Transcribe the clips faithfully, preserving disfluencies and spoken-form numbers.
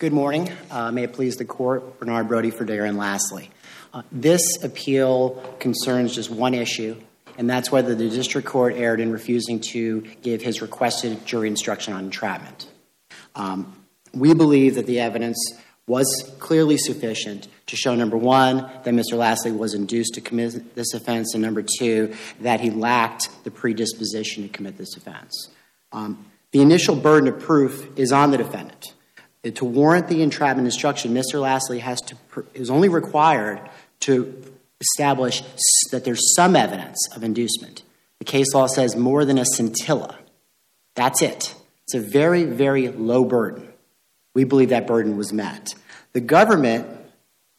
Good morning. Uh, may it please the court, Bernard Brody for Darren Lasley. Uh, this appeal concerns just one issue, and that's whether the district court erred in refusing to give his requested jury instruction on entrapment. Um, we believe that the evidence was clearly sufficient to show, number one, that Mister Lasley was induced to commit this offense, and number two, that he lacked the predisposition to commit this offense. Um, the initial burden of proof is on the defendant. To warrant the entrapment instruction, Mister Lasley has to is only required to establish that there's some evidence of inducement. The case law says more than a scintilla. That's it. It's a very, very low burden. We believe that burden was met. The government,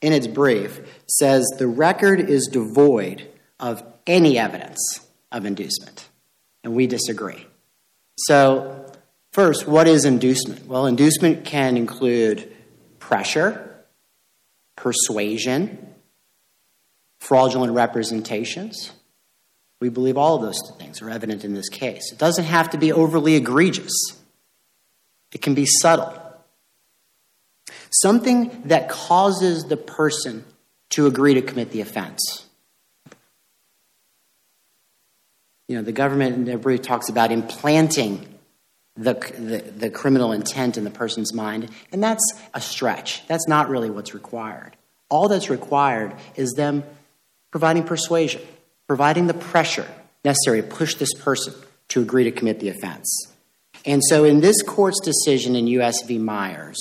in its brief, says the record is devoid of any evidence of inducement, and we disagree. So, first, what is inducement? Well, inducement can include pressure, persuasion, fraudulent representations. We believe all of those things are evident in this case. It doesn't have to be overly egregious. It can be subtle. Something that causes the person to agree to commit the offense. You know, the government in their brief talks about implanting the, the, the criminal intent in the person's mind, and that's a stretch. That's not really what's required. All that's required is them providing persuasion, providing the pressure necessary to push this person to agree to commit the offense. And so in this court's decision in U S v. Myers,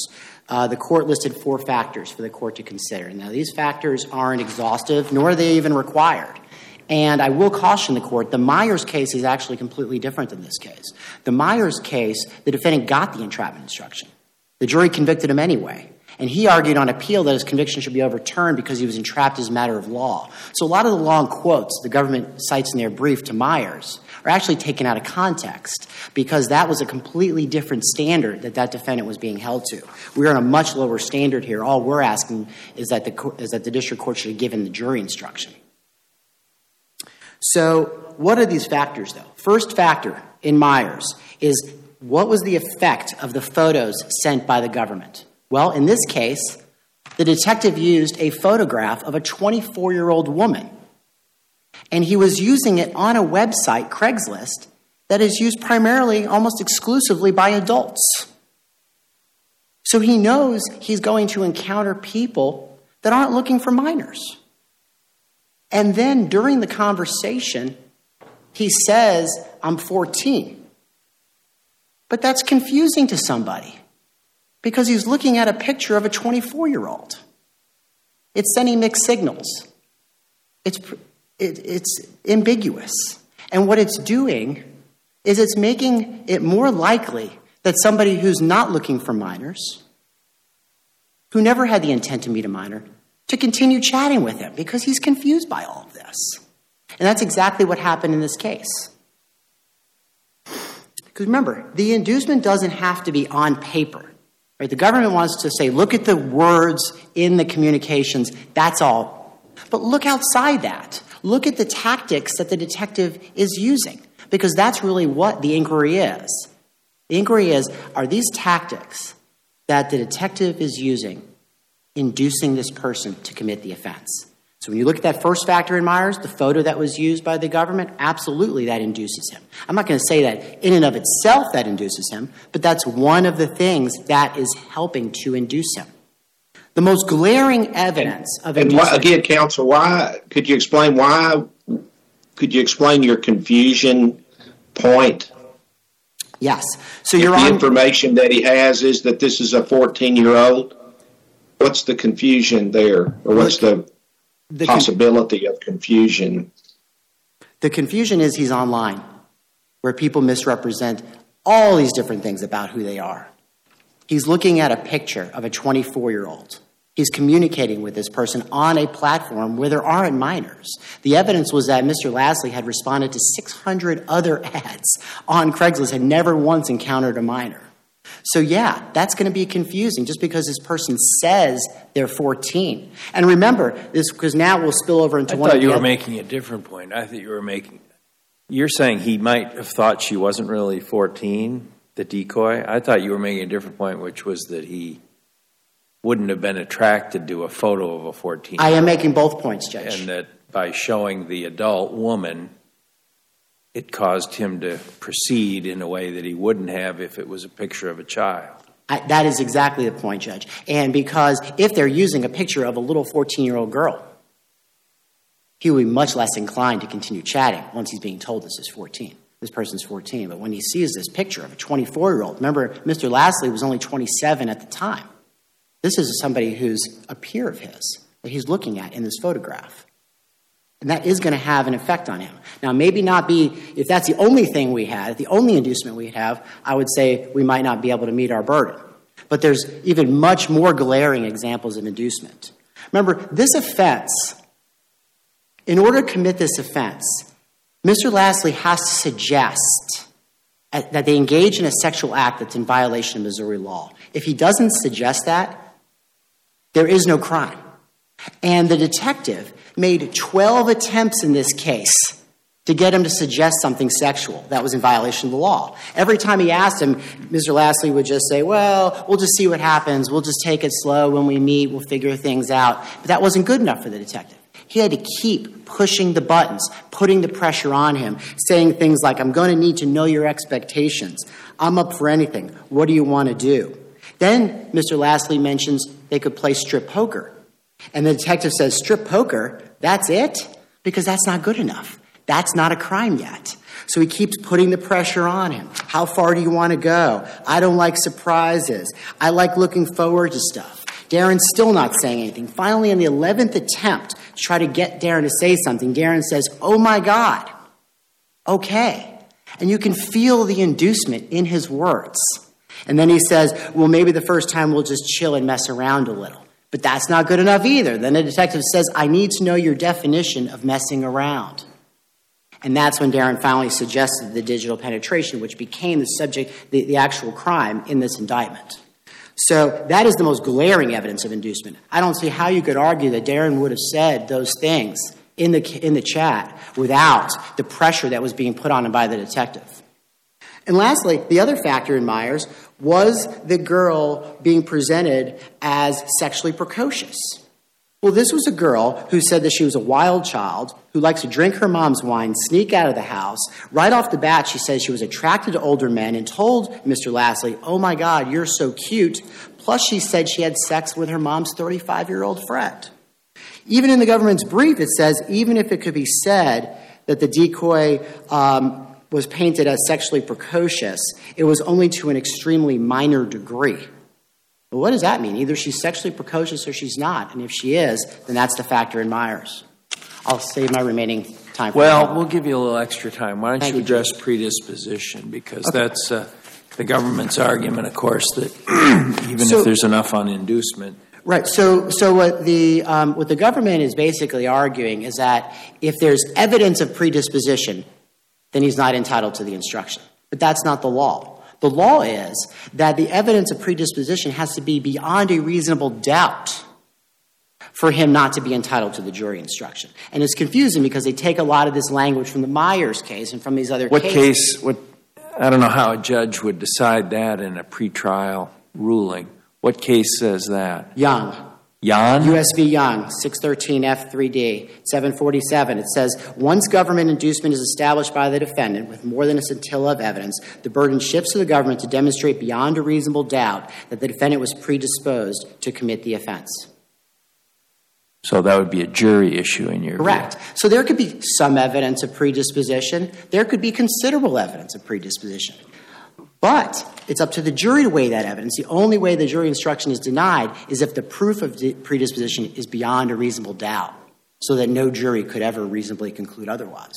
Uh, the court listed four factors for the court to consider. Now, these factors aren't exhaustive, nor are they even required. And I will caution the court, the Myers case is actually completely different than this case. The Myers case, the defendant got the entrapment instruction. The jury convicted him anyway. And he argued on appeal that his conviction should be overturned because he was entrapped as a matter of law. So a lot of the long quotes the government cites in their brief to Myers are actually taken out of context, because that was a completely different standard that that defendant was being held to. We're on a much lower standard here. All we're asking is that the, is that the district court should have given the jury instruction. So what are these factors, though? First factor in Myers is, what was the effect of the photos sent by the government? Well, in this case, the detective used a photograph of a twenty-four-year-old woman. And he was using it on a website, Craigslist, that is used primarily, almost exclusively, by adults. So he knows he's going to encounter people that aren't looking for minors. And then during the conversation, he says, I'm fourteen. But that's confusing to somebody, because he's looking at a picture of a twenty-four-year-old. It's sending mixed signals. It's, it, it's ambiguous. And what it's doing is it's making it more likely that somebody who's not looking for minors, who never had the intent to meet a minor, to continue chatting with him, because he's confused by all of this. And that's exactly what happened in this case. Because remember, the inducement doesn't have to be on paper. Right, the government wants to say, look at the words in the communications, that's all. But look outside that. Look at the tactics that the detective is using, because that's really what the inquiry is. The inquiry is, are these tactics that the detective is using inducing this person to commit the offense? So when you look at that first factor in Myers, the photo that was used by the government, absolutely that induces him. I'm not going to say that in and of itself that induces him, but that's one of the things that is helping to induce him. The most glaring evidence of inducement. And why, again, counsel, why could you explain why? Could you explain your confusion point? Yes. So your the on, information that he has is that this is a fourteen-year-old. What's the confusion there, or what's look, the The possibility con- of confusion. The confusion is he's online, where people misrepresent all these different things about who they are. He's looking at a picture of a twenty-four-year-old. He's communicating with this person on a platform where there aren't minors. The evidence was that Mister Lasley had responded to six hundred other ads on Craigslist and never once encountered a minor. So, yeah, that's going to be confusing just because this person says they're fourteen. And remember, this because now we'll spill over into I one of the I thought you were making a different point. I thought you were making – you're saying he might have thought she wasn't really fourteen, the decoy. I thought you were making a different point, which was that he wouldn't have been attracted to a photo of a fourteen-year-old. I am making both points, Judge. And that by showing the adult woman, it caused him to proceed in a way that he wouldn't have if it was a picture of a child. I, that is exactly the point, Judge. And because if they're using a picture of a little fourteen-year-old girl, he will be much less inclined to continue chatting once he's being told this is fourteen. This person's fourteen. But when he sees this picture of a twenty-four-year-old, remember, Mister Lasley was only twenty-seven at the time. This is somebody who's a peer of his that he's looking at in this photograph. And that is going to have an effect on him. Now, maybe not be, if that's the only thing we had, the only inducement we have, I would say we might not be able to meet our burden. But there's even much more glaring examples of inducement. Remember, this offense, in order to commit this offense, Mister Lasley has to suggest that they engage in a sexual act that's in violation of Missouri law. If he doesn't suggest that, there is no crime. And the detective made twelve attempts in this case to get him to suggest something sexual that was in violation of the law. Every time he asked him, Mister Lasley would just say, well, we'll just see what happens. We'll just take it slow when we meet. We'll figure things out. But that wasn't good enough for the detective. He had to keep pushing the buttons, putting the pressure on him, saying things like, I'm going to need to know your expectations. I'm up for anything. What do you want to do? Then Mister Lasley mentions they could play strip poker. And the detective says, strip poker, that's it? Because that's not good enough. That's not a crime yet. So he keeps putting the pressure on him. How far do you want to go? I don't like surprises. I like looking forward to stuff. Darren's still not saying anything. Finally, in the eleventh attempt to try to get Darren to say something, Darren says, oh, my God, okay. And you can feel the inducement in his words. And then he says, well, maybe the first time we'll just chill and mess around a little. But that's not good enough either. Then the detective says, I need to know your definition of messing around. And that's when Darren finally suggested the digital penetration, which became the subject, the, the actual crime in this indictment. So that is the most glaring evidence of inducement. I don't see how you could argue that Darren would have said those things in the, in the chat without the pressure that was being put on him by the detective. And lastly, the other factor in Myers was the girl being presented as sexually precocious. Well, this was a girl who said that she was a wild child who likes to drink her mom's wine, sneak out of the house. Right off the bat, she says she was attracted to older men and told Mister Lasley, oh, my God, you're so cute. Plus, she said she had sex with her mom's thirty-five-year-old friend. Even in the government's brief, it says, even if it could be said that the decoy um, was painted as sexually precocious, it was only to an extremely minor degree. Well, what does that mean? Either she's sexually precocious or she's not. And if she is, then that's the factor in Myers. I'll save my remaining time for well, that. We'll give you a little extra time. Why don't Thank you address you. predisposition? Because okay. that's uh, the government's argument, of course, that even so, if there's enough on inducement. Right. So so what the um, what the government is basically arguing is that if there's evidence of predisposition, then he's not entitled to the instruction. But that's not the law. The law is that the evidence of predisposition has to be beyond a reasonable doubt for him not to be entitled to the jury instruction. And it's confusing because they take a lot of this language from the Myers case and from these other what cases. Case, what case? I don't know how a judge would decide that in a pretrial ruling. What case says that? Young. Young? U S v. Young, six thirteen F three D, seven forty-seven. It says, once government inducement is established by the defendant with more than a scintilla of evidence, the burden shifts to the government to demonstrate beyond a reasonable doubt that the defendant was predisposed to commit the offense. So that would be a jury issue in your Correct. View. So there could be some evidence of predisposition. There could be considerable evidence of predisposition. But it's up to the jury to weigh that evidence. The only way the jury instruction is denied is if the proof of predisposition is beyond a reasonable doubt, so that no jury could ever reasonably conclude otherwise.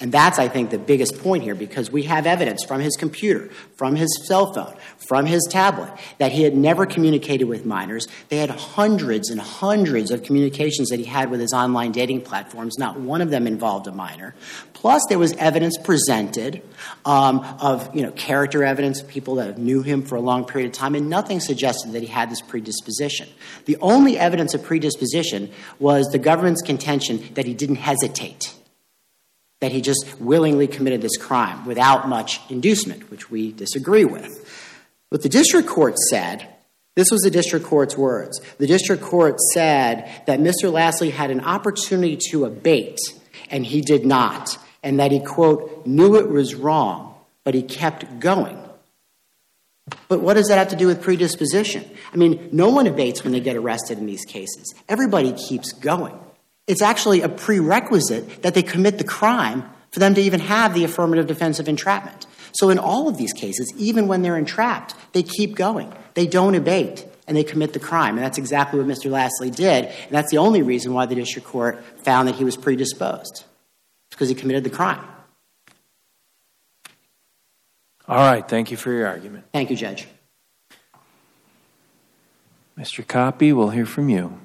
And that's, I think, the biggest point here, because we have evidence from his computer, from his cell phone, from his tablet, that he had never communicated with minors. They had hundreds and hundreds of communications that he had with his online dating platforms. Not one of them involved a minor. Plus, there was evidence presented um, of, you know, character evidence of people that knew him for a long period of time, and nothing suggested that he had this predisposition. The only evidence of predisposition was the government's contention that he didn't hesitate, that he just willingly committed this crime without much inducement, which we disagree with. What the district court said, This was the district court's words. The district court said that Mister Lasley had an opportunity to abate, and he did not, and that he, quote, knew it was wrong, but he kept going. But what does that have to do with predisposition? I mean, no one abates when they get arrested in these cases. Everybody keeps going. It's actually a prerequisite that they commit the crime for them to even have the affirmative defense of entrapment. So in all of these cases, even when they're entrapped, they keep going. They don't abate, and they commit the crime. And that's exactly what Mister Lasley did, and that's the only reason why the district court found that he was predisposed, because he committed the crime. All right. Thank you for your argument. Thank you, Judge. Mister Coppey, we'll hear from you.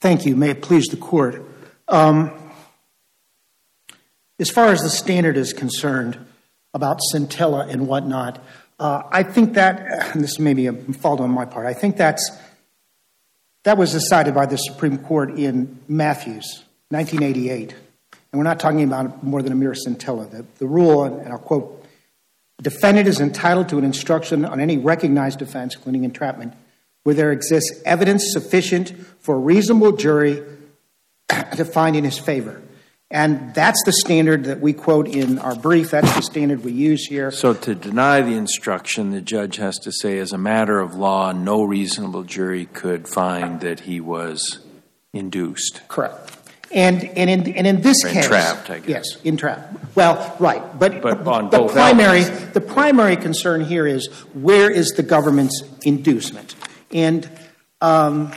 Thank you. May it please the court. Um, as far as the standard is concerned about scintilla and whatnot, uh, I think that, and this may be a fault on my part, I think that's that was decided by the Supreme Court in Mathews, nineteen eighty-eight. And we're not talking about more than a mere scintilla. The, the rule, and I'll quote, defendant is entitled to an instruction on any recognized offense, including entrapment, where there exists evidence sufficient for a reasonable jury to find in his favor. And that's the standard that we quote in our brief. That's the standard we use here. So to deny the instruction, the judge has to say, as a matter of law, no reasonable jury could find that he was induced. Correct. And and in and in this case, entrapped, I guess. Yes, entrapped. Well, right, but, but on the both primary elements. The primary concern here is where is the government's inducement, and um,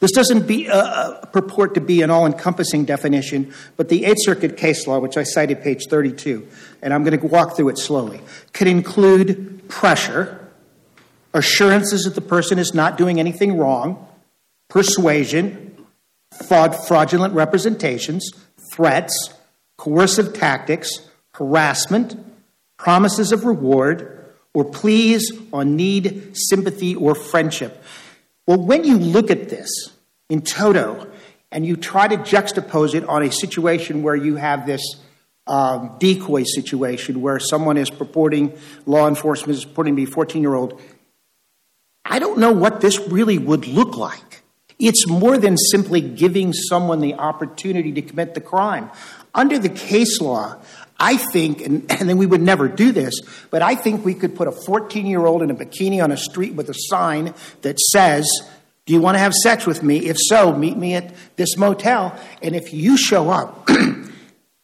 this doesn't be uh, purport to be an all-encompassing definition. But the Eighth Circuit case law, which I cited, page thirty-two, and I'm going to walk through it slowly, could include pressure, assurances that the person is not doing anything wrong, persuasion. Fraud, fraudulent representations, threats, coercive tactics, harassment, promises of reward, or pleas on need, sympathy, or friendship. Well, when you look at this in toto and you try to juxtapose it on a situation where you have this um, decoy situation where someone is purporting, law enforcement is purporting to be a fourteen-year-old, I don't know what this really would look like. It's more than simply giving someone the opportunity to commit the crime. Under the case law, I think, and, and then we would never do this, but I think we could put a fourteen-year-old in a bikini on a street with a sign that says, do you want to have sex with me? If so, meet me at this motel. And if you show up,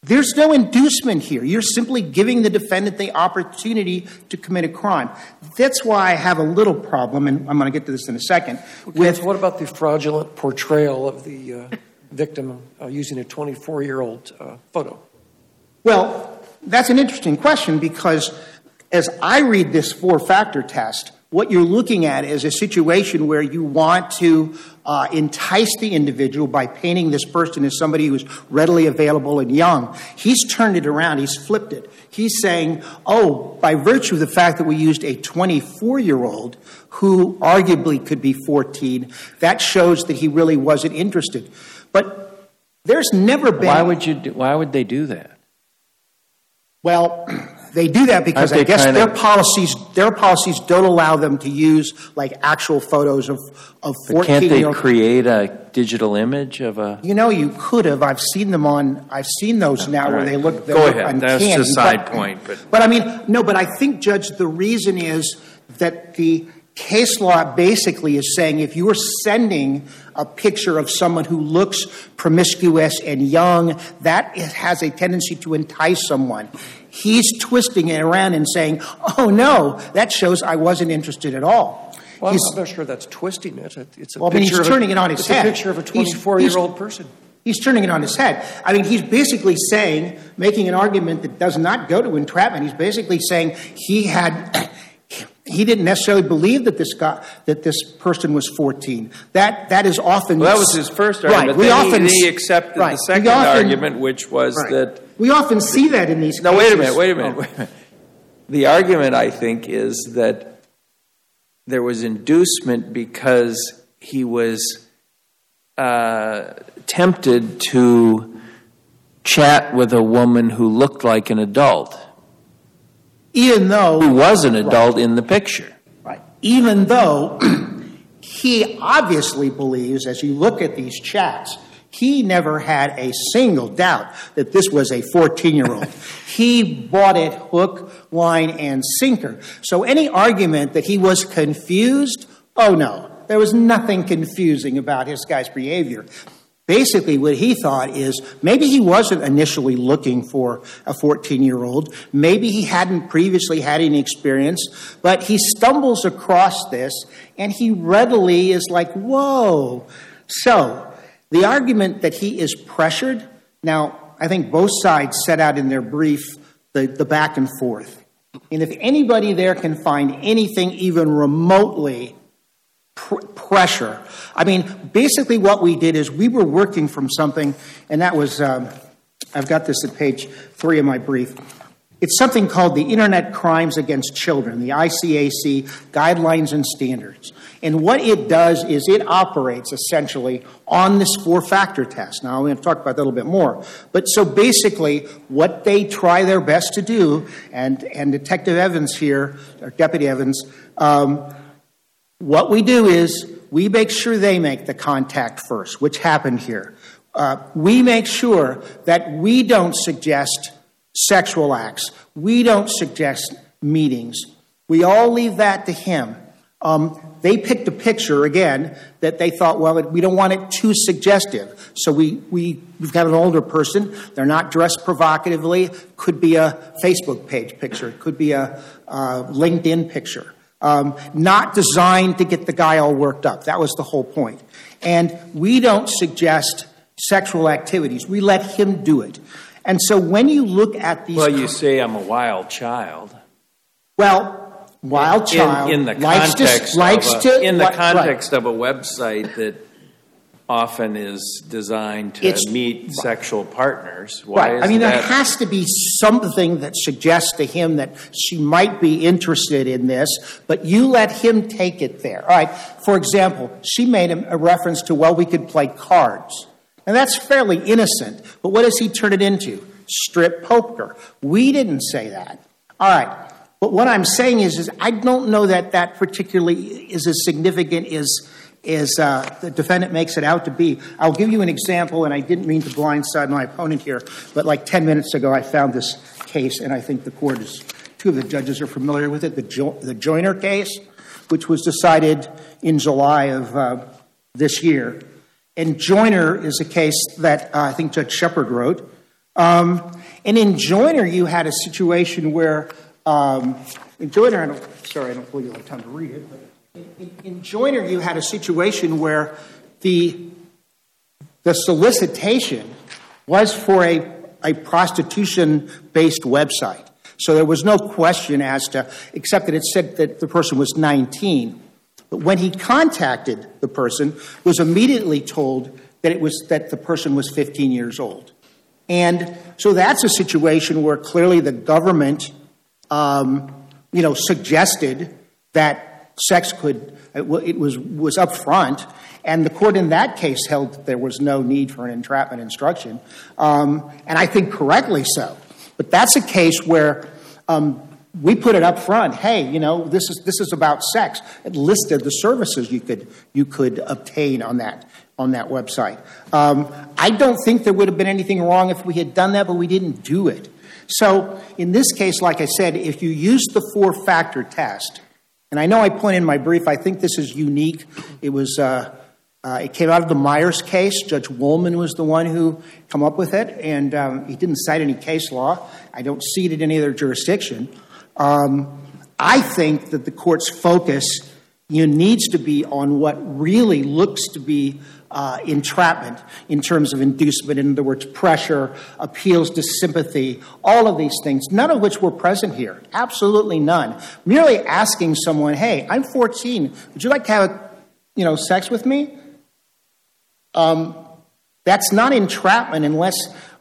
there's no inducement here. You're simply giving the defendant the opportunity to commit a crime. That's why I have a little problem, and I'm going to get to this in a second. Okay, with so what about the fraudulent portrayal of the uh, victim uh, using a twenty-four-year-old uh, photo? Well, that's an interesting question because as I read this four-factor test, what you're looking at is a situation where you want to uh, entice the individual by painting this person as somebody who's readily available and young. He's turned it around. He's flipped it. He's saying, oh, by virtue of the fact that we used a twenty-four-year-old who arguably could be fourteen, that shows that he really wasn't interested. But there's never been... Why would you do, why would they do that? Well... They do that because I guess their policies their policies don't allow them to use like actual photos of of fourteen-year-olds. Can't they create a digital image of a? You know, you could have. I've seen them on. I've seen those now where they look. Go ahead. That's just a side point, but but I mean no. But I think, Judge, the reason is that the case law basically is saying if you are sending a picture of someone who looks promiscuous and young, that it has a tendency to entice someone. He's twisting it around and saying, oh, no, that shows I wasn't interested at all. Well, he's, I'm not sure that's twisting it. It's a well, picture I mean, he's turning a, it on his it's head. It's a picture of a twenty-four-year-old person. He's turning it on his head. I mean, he's basically saying, making an argument that does not go to entrapment. He's basically saying he had... He didn't necessarily believe that this guy, that this person was fourteen. That that is often well, that was his first argument. Right. We then often he, he accepted right. the second often, argument, which was right. that we often see that in these. No, cases. wait a minute, wait a minute, wait a minute. The argument I think is that there was inducement because he was uh, tempted to chat with a woman who looked like an adult. even though who was an adult right. in the picture. Right. Even though he obviously believes, as you look at these chats, he never had a single doubt that this was a fourteen-year-old. He bought it hook, line, and sinker. So any argument that he was confused, oh, no. There was nothing confusing about his guy's behavior. Basically, what he thought is maybe he wasn't initially looking for a fourteen-year-old. Maybe he hadn't previously had any experience. But he stumbles across this, and he readily is like, whoa. So the argument that he is pressured, now, I think both sides set out in their brief the, the back and forth. And if anybody there can find anything even remotely pr- pressure, I mean, basically what we did is we were working from something, and that was, um, I've got this at page three of my brief. It's something called the Internet Crimes Against Children, the I C A C Guidelines and Standards. And what it does is it operates essentially on this four-factor test. Now, I'm going to talk about that a little bit more. But so basically what they try their best to do, and, and Detective Evans here, or Deputy Evans, um, what we do is we make sure they make the contact first, which happened here. Uh, we make sure that we don't suggest sexual acts. We don't suggest meetings. We all leave that to him. Um, they picked a picture, again, that they thought, well, we don't want it too suggestive. So we, we, we've got an older person. They're not dressed provocatively. Could be a Facebook page picture. It could be a uh, LinkedIn picture. Um, not designed to get the guy all worked up. That was the whole point. And we don't suggest sexual activities. We let him do it. And so when you look at these... Well, you say I'm a wild child. Well, wild child... In, in the likes context, to, likes of, a, to, in the context right. of a website that often is designed to it's, meet right. sexual partners. Why right. is I mean, that... there has to be something that suggests to him that she might be interested in this, but you let him take it there. All right. For example, she made a reference to, well, we could play cards. And that's fairly innocent. But what does he turn it into? Strip poker. We didn't say that. All right. But what I'm saying is, is I don't know that that particularly is as significant as, as uh, the defendant makes it out to be. I'll give you an example, and I didn't mean to blindside my opponent here, but like ten minutes ago I found this case, and I think the court is, two of the judges are familiar with it, the, jo- the Joyner case, which was decided in July of uh, this year. And Joyner is a case that uh, I think Judge Shepard wrote. Um, and in Joyner, you had a situation where, um, in Joyner, I don't, sorry, I don't believe you have time to read it, but in, in, in Joyner, you had a situation where the the solicitation was for a, a prostitution-based website. So there was no question as to, except that it said that the person was nineteen. But when he contacted the person, was immediately told that it was that the person was fifteen years old. And so that's a situation where clearly the government, um, you know, suggested that sex could, it was, was up front. And the court in that case held that there was no need for an entrapment instruction. Um, and I think correctly so. But that's a case where... Um, we put it up front. Hey, you know, this is this is about sex. It listed the services you could you could obtain on that on that website. Um, I don't think there would have been anything wrong if we had done that, but we didn't do it. So in this case, like I said, if you use the four-factor test, and I know I point in my brief, I think this is unique. It was uh, uh, it came out of the Myers case. Judge Woolman was the one who come up with it, and um, he didn't cite any case law. I don't see it in any other jurisdiction. Um, I think that the court's focus you know, needs to be on what really looks to be uh, entrapment in terms of inducement, in other words, pressure, appeals to sympathy, all of these things, none of which were present here, absolutely none. Merely asking someone, hey, I'm fourteen, would you like to have you know, sex with me? Um, that's not entrapment unless...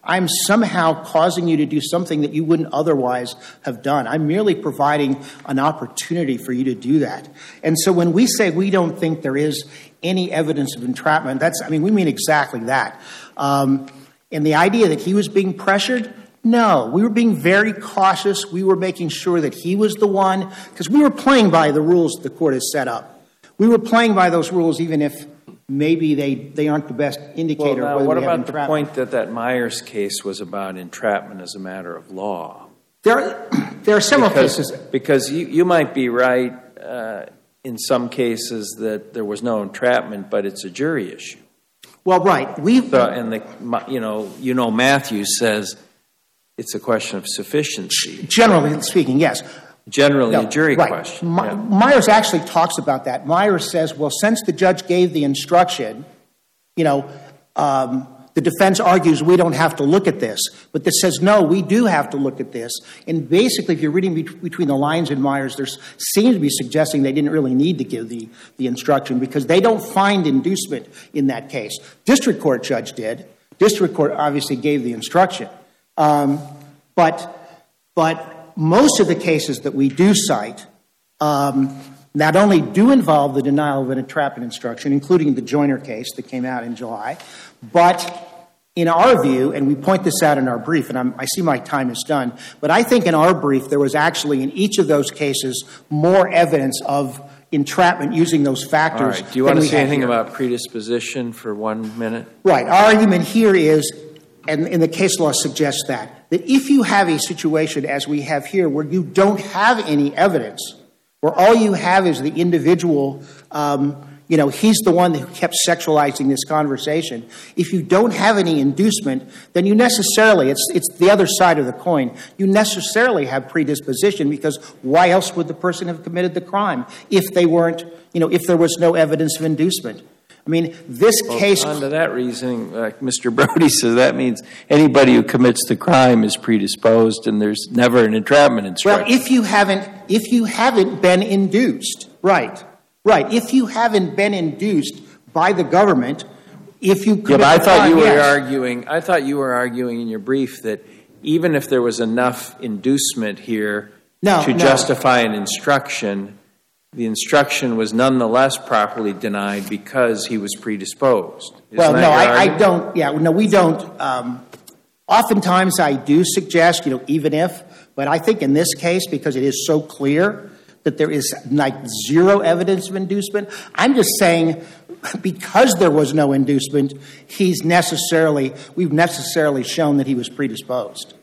I'm somehow causing you to do something that you wouldn't otherwise have done. I'm merely providing an opportunity for you to do that. And so when we say we don't think there is any evidence of entrapment, that's, I mean, we mean exactly that. Um, and the idea that he was being pressured, No, we were being very cautious. We were making sure that he was the one, because we were playing by the rules the court has set up. We were playing by those rules, even if maybe they, they aren't the best indicator. Well, now, of whether we have entrapment. What about the point that that Myers case was about entrapment as a matter of law? There are, there are several because, cases. Because you, you might be right uh, in some cases that there was no entrapment, but it's a jury issue. Well, right. We've so, and the you know you know Mathews says it's a question of sufficiency. Generally speaking, yes. Generally, no, a jury right. question. My, yeah. Myers actually talks about that. Myers says, well, since the judge gave the instruction, you know, um, the defense argues we don't have to look at this. But this says, no, we do have to look at this. And basically, if you're reading be- between the lines in Myers, there seems to be suggesting they didn't really need to give the, the instruction because they don't find inducement in that case. District court judge did. District court obviously gave the instruction. Um, but, but... Most of the cases that we do cite um, not only do involve the denial of an entrapment instruction, including the Joyner case that came out in July, but in our view, and we point this out in our brief, and I'm, I see my time is done, but I think in our brief there was actually in each of those cases more evidence of entrapment using those factors. All right. Do you want to say anything here. About predisposition for one minute? Right. Our argument here is, and, and the case law suggests that, that if you have a situation as we have here where you don't have any evidence, where all you have is the individual, um, you know, he's the one who kept sexualizing this conversation. If you don't have any inducement, then you necessarily, it's it's the other side of the coin, you necessarily have predisposition because why else would the person have committed the crime if they weren't, you know, if there was no evidence of inducement? I mean, this well, case... Under that reasoning, like Mister Brody says, that means anybody who commits the crime is predisposed and there's never an entrapment instruction. Well, if you haven't, if you haven't been induced, right, right, if you haven't been induced by the government, if you... Yeah, but I thought you were yes. arguing, I thought you were arguing in your brief that even if there was enough inducement here no, to no. justify an instruction... The instruction was nonetheless properly denied because he was predisposed. Isn't well, no, I, I don't. Yeah, no, we don't. Um, oftentimes I do suggest, you know, even if, but I think in this case, because it is so clear that there is like zero evidence of inducement, I'm just saying because there was no inducement, he's necessarily, we've necessarily shown that he was predisposed.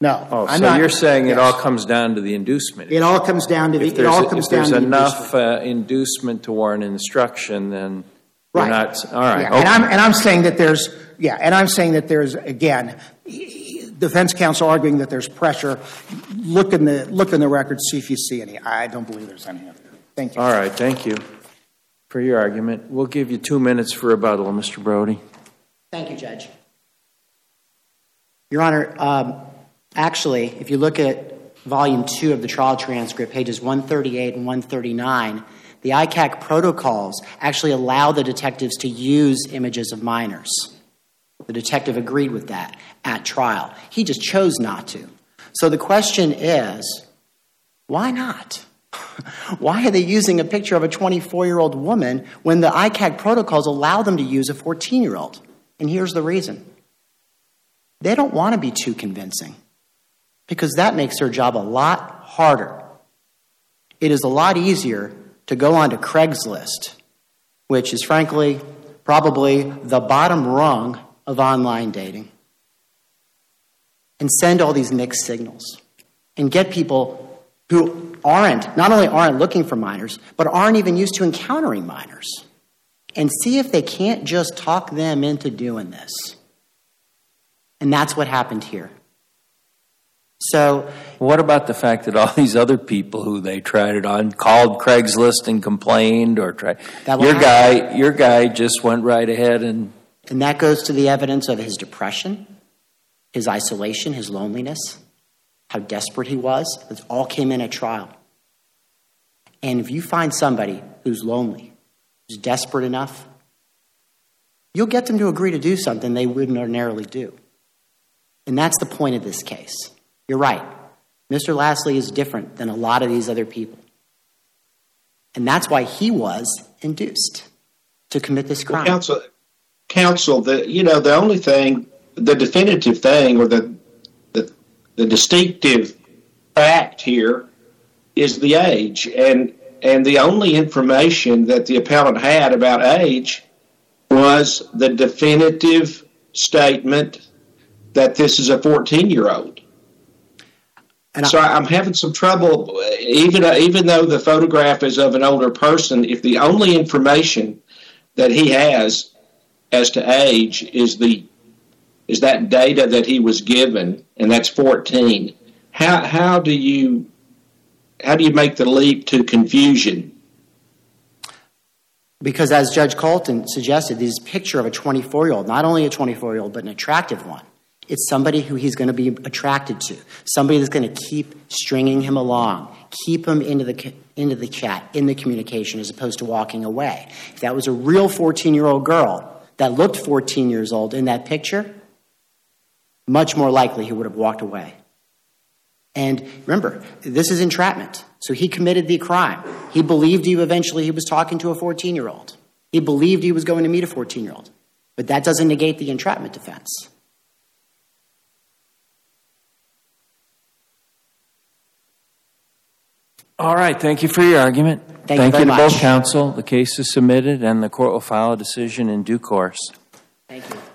No. Oh, I'm so not, you're saying yes. It all comes down to the inducement. It all comes down to the If there's, it all comes if there's down enough to the inducement. Uh, inducement to warrant instruction, then right. You're not. All right. Yeah. Okay. And I'm and I'm saying that there's yeah, and I'm saying that there's again, defense counsel arguing that there's pressure. Look in the look in the record, see if you see any. I don't believe there's any. Thank you. All right. Thank you for your argument. We'll give you two minutes for rebuttal, Mister Brody. Thank you, Judge. Your Honor. Um, Actually, if you look at Volume two of the trial transcript, pages one thirty-eight and one thirty-nine, the I C A C protocols actually allow the detectives to use images of minors. The detective agreed with that at trial. He just chose not to. So the question is, why not? Why are they using a picture of a twenty-four-year-old woman when the I C A C protocols allow them to use a fourteen-year-old? And here's the reason. They don't want to be too convincing, because that makes their job a lot harder. It is a lot easier to go on to Craigslist, which is frankly probably the bottom rung of online dating, and send all these mixed signals and get people who aren't, not only aren't looking for minors, but aren't even used to encountering minors, and see if they can't just talk them into doing this. And that's what happened here. So, what about the fact that all these other people who they tried it on called Craigslist and complained, or tried your guy? Your guy just went right ahead, and and that goes to the evidence of his depression, his isolation, his loneliness, how desperate he was. It all came in at trial. And if you find somebody who's lonely, who's desperate enough, you'll get them to agree to do something they wouldn't ordinarily do. And that's the point of this case. You're right. Mister Lasley is different than a lot of these other people. And that's why he was induced to commit this crime. Well, counsel, counsel the, you know, the only thing, the definitive thing, or the, the the distinctive fact here is the age, and and the only information that the appellant had about age was the definitive statement that this is a fourteen-year-old. And so I, I'm having some trouble, even, even though the photograph is of an older person, if the only information that he has as to age is the is that data that he was given, and that's fourteen, how how do you how do you make the leap to confusion? Because as Judge Colton suggested, this picture of a twenty-four-year-old, not only a twenty-four-year-old, but an attractive one. It's somebody who he's going to be attracted to, somebody that's going to keep stringing him along, keep him into the into the chat, in the communication, as opposed to walking away. If that was a real fourteen-year-old girl that looked fourteen years old in that picture, much more likely he would have walked away. And remember, this is entrapment. So he committed the crime. He believed he eventually he was talking to a fourteen-year-old. He believed he was going to meet a fourteen-year-old. But that doesn't negate the entrapment defense. All right. Thank you for your argument. Thank, thank you very much. Thank you to both counsel. The case is submitted, and the court will file a decision in due course. Thank you.